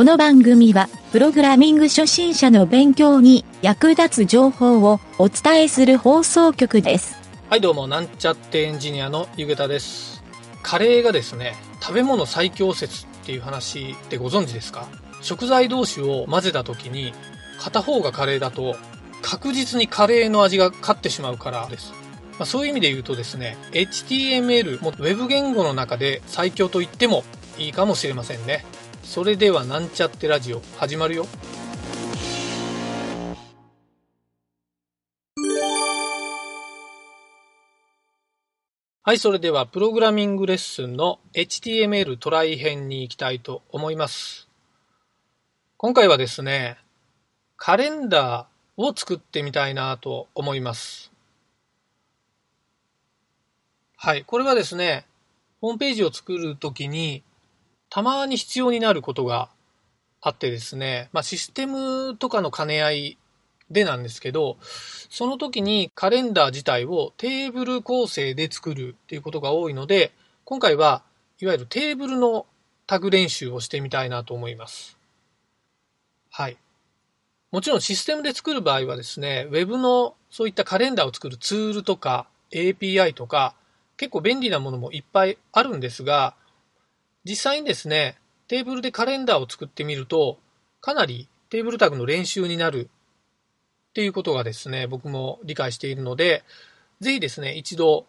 この番組はプログラミング初心者の勉強に役立つ情報をお伝えする放送局です。はい、どうも、なんちゃってエンジニアのゆげたです。カレーがですね、食べ物最強説っていう話ってご存知ですか？食材同士を混ぜた時に片方がカレーだと確実にカレーの味が勝ってしまうからです。そういう意味で言うとですね、 HTML も Web 言語の中で最強と言ってもいいかもしれませんね。それではなんちゃってラジオ始まるよ。はい、それではプログラミングレッスンの HTML トライ編に行きたいと思います。今回はですね、カレンダーを作ってみたいなと思います。はい、これはですね、ホームページを作るときにたまに必要になることがあってですね、システムとかの兼ね合いでなんですけど、その時にカレンダー自体をテーブル構成で作るっていうことが多いので、今回はいわゆるテーブルのタグ練習をしてみたいなと思います。はい。もちろんシステムで作る場合はですね、Web のそういったカレンダーを作るツールとか API とか結構便利なものもいっぱいあるんですが、実際にですね、テーブルでカレンダーを作ってみると、かなりテーブルタグの練習になるっていうことがですね、僕も理解しているので、ぜひですね、一度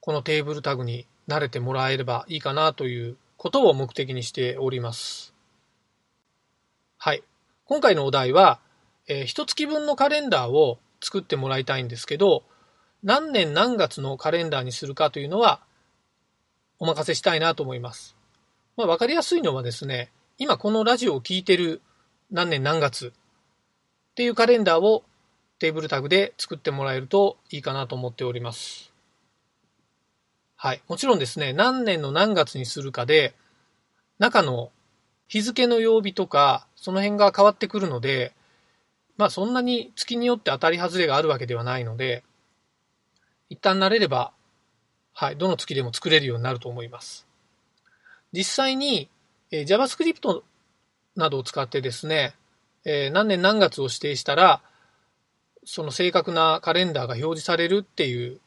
このテーブルタグに慣れてもらえればいいかなということを目的にしております。はい。今回のお題は、1月分のカレンダーを作ってもらいたいんですけど、何年何月のカレンダーにするかというのはお任せしたいなと思います。わかりやすいのはですね、今このラジオを聞いてる何年何月っていうカレンダーをテーブルタグで作ってもらえるといいかなと思っております。はい。もちろんですね、何年の何月にするかで、中の日付の曜日とか、その辺が変わってくるので、そんなに月によって当たり外れがあるわけではないので、一旦慣れれば、はい、どの月でも作れるようになると思います。実際に JavaScript などを使ってですね、何年何月を指定したらその正確なカレンダーが表示されるっていう、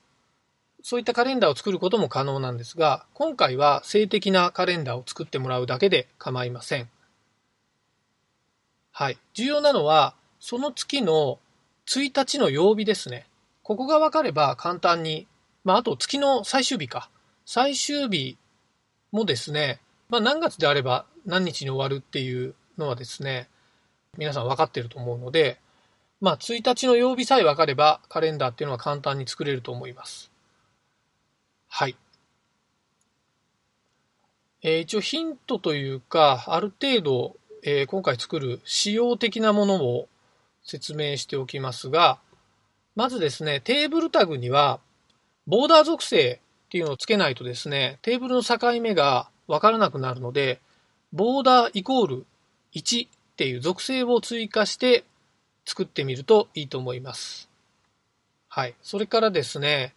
そういったカレンダーを作ることも可能なんですが、今回は静的なカレンダーを作ってもらうだけで構いません。はい、重要なのはその月の1日の曜日ですね。ここが分かれば簡単に、あと月の最終日もですね、何月であれば何日に終わるっていうのはですね、皆さん分かってると思うので、1日の曜日さえ分かればカレンダーっていうのは簡単に作れると思います。はい。一応ヒントというか、ある程度、今回作る仕様的なものを説明しておきますが、まずですね、テーブルタグにはボーダー属性っていうのをつけないとですね、テーブルの境目が分からなくなるので、ボーダーイコール1っていう属性を追加して作ってみるといいと思います。はい。それからですね、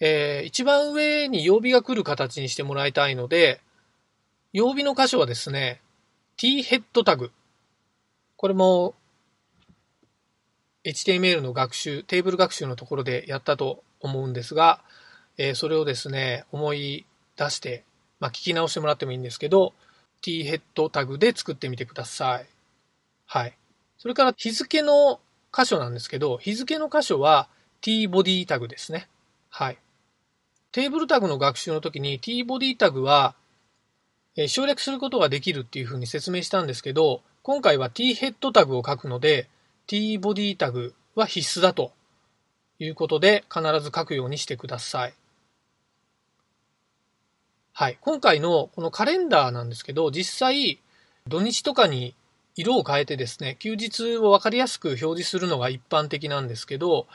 一番上に曜日が来る形にしてもらいたいので、曜日の箇所はですね、t ヘッドタグ。これも HTML の学習、テーブル学習のところでやったと思うんですが、それをですね、思い出して、聞き直してもらってもいいんですけど、t ヘッドタグで作ってみてください。はい。それから日付の箇所なんですけど、日付の箇所は t ボディタグですね。はい。テーブルタグの学習の時に t ボディタグは省略することができるっていうふうに説明したんですけど、今回は t ヘッドタグを書くので、t ボディタグは必須だということで必ず書くようにしてください。はい、今回のこのカレンダーなんですけど、実際土日とかに色を変えてですね、休日を分かりやすく表示するのが一般的なんですけど、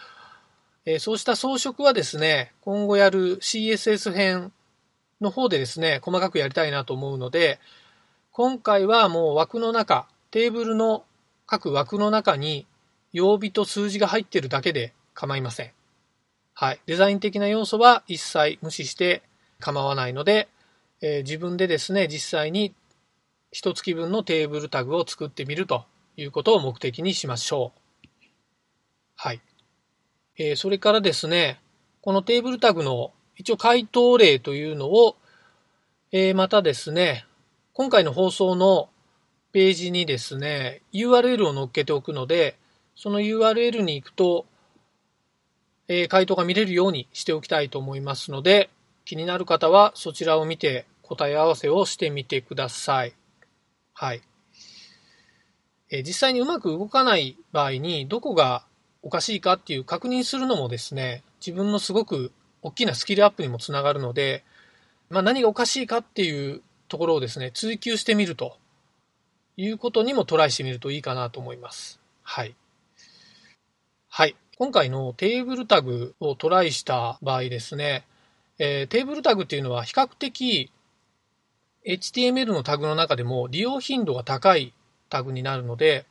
そうした装飾はですね、今後やる CSS 編の方でですね、細かくやりたいなと思うので、今回はもう枠の中、テーブルの各枠の中に曜日と数字が入ってるだけで構いません。はい、デザイン的な要素は一切無視して構わないので、自分でですね、実際に1月分のテーブルタグを作ってみるということを目的にしましょう。はい。それからですね、このテーブルタグの一応回答例というのを、またですね、今回の放送のページにですね、URL を載っけておくので、その URL に行くと、回答が見れるようにしておきたいと思いますので、気になる方はそちらを見て答え合わせをしてみてください。はい。実際にうまく動かない場合にどこがおかしいかっていう確認するのもですね、自分のすごく大きなスキルアップにもつながるので、何がおかしいかっていうところをですね、追求してみるということにもトライしてみるといいかなと思います。はい。はい。今回のテーブルタグをトライした場合ですね、テーブルタグっていうのは比較的 HTML のタグの中でも利用頻度が高いタグになるので、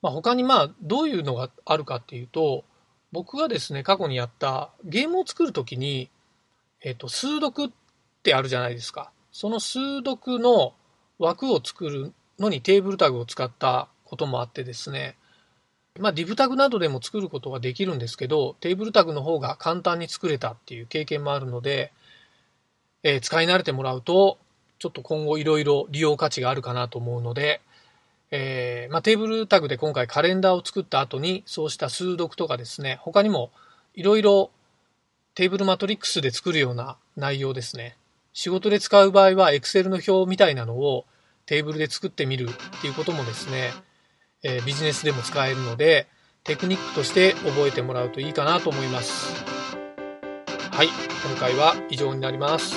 他にどういうのがあるかっていうと、僕がですね過去にやったゲームを作るときに、数読ってあるじゃないですか。その数読の枠を作るのにテーブルタグを使ったこともあってですね、div タグなどでも作ることができるんですけど、テーブルタグの方が簡単に作れたっていう経験もあるので、使い慣れてもらうと、ちょっと今後いろいろ利用価値があるかなと思うので、テーブルタグで今回カレンダーを作った後に、そうした数読とかですね、他にもいろいろテーブルマトリックスで作るような内容ですね。仕事で使う場合は Excel の表みたいなのをテーブルで作ってみるっていうこともですね、ビジネスでも使えるので、テクニックとして覚えてもらうといいかなと思います。はい、今回は以上になります。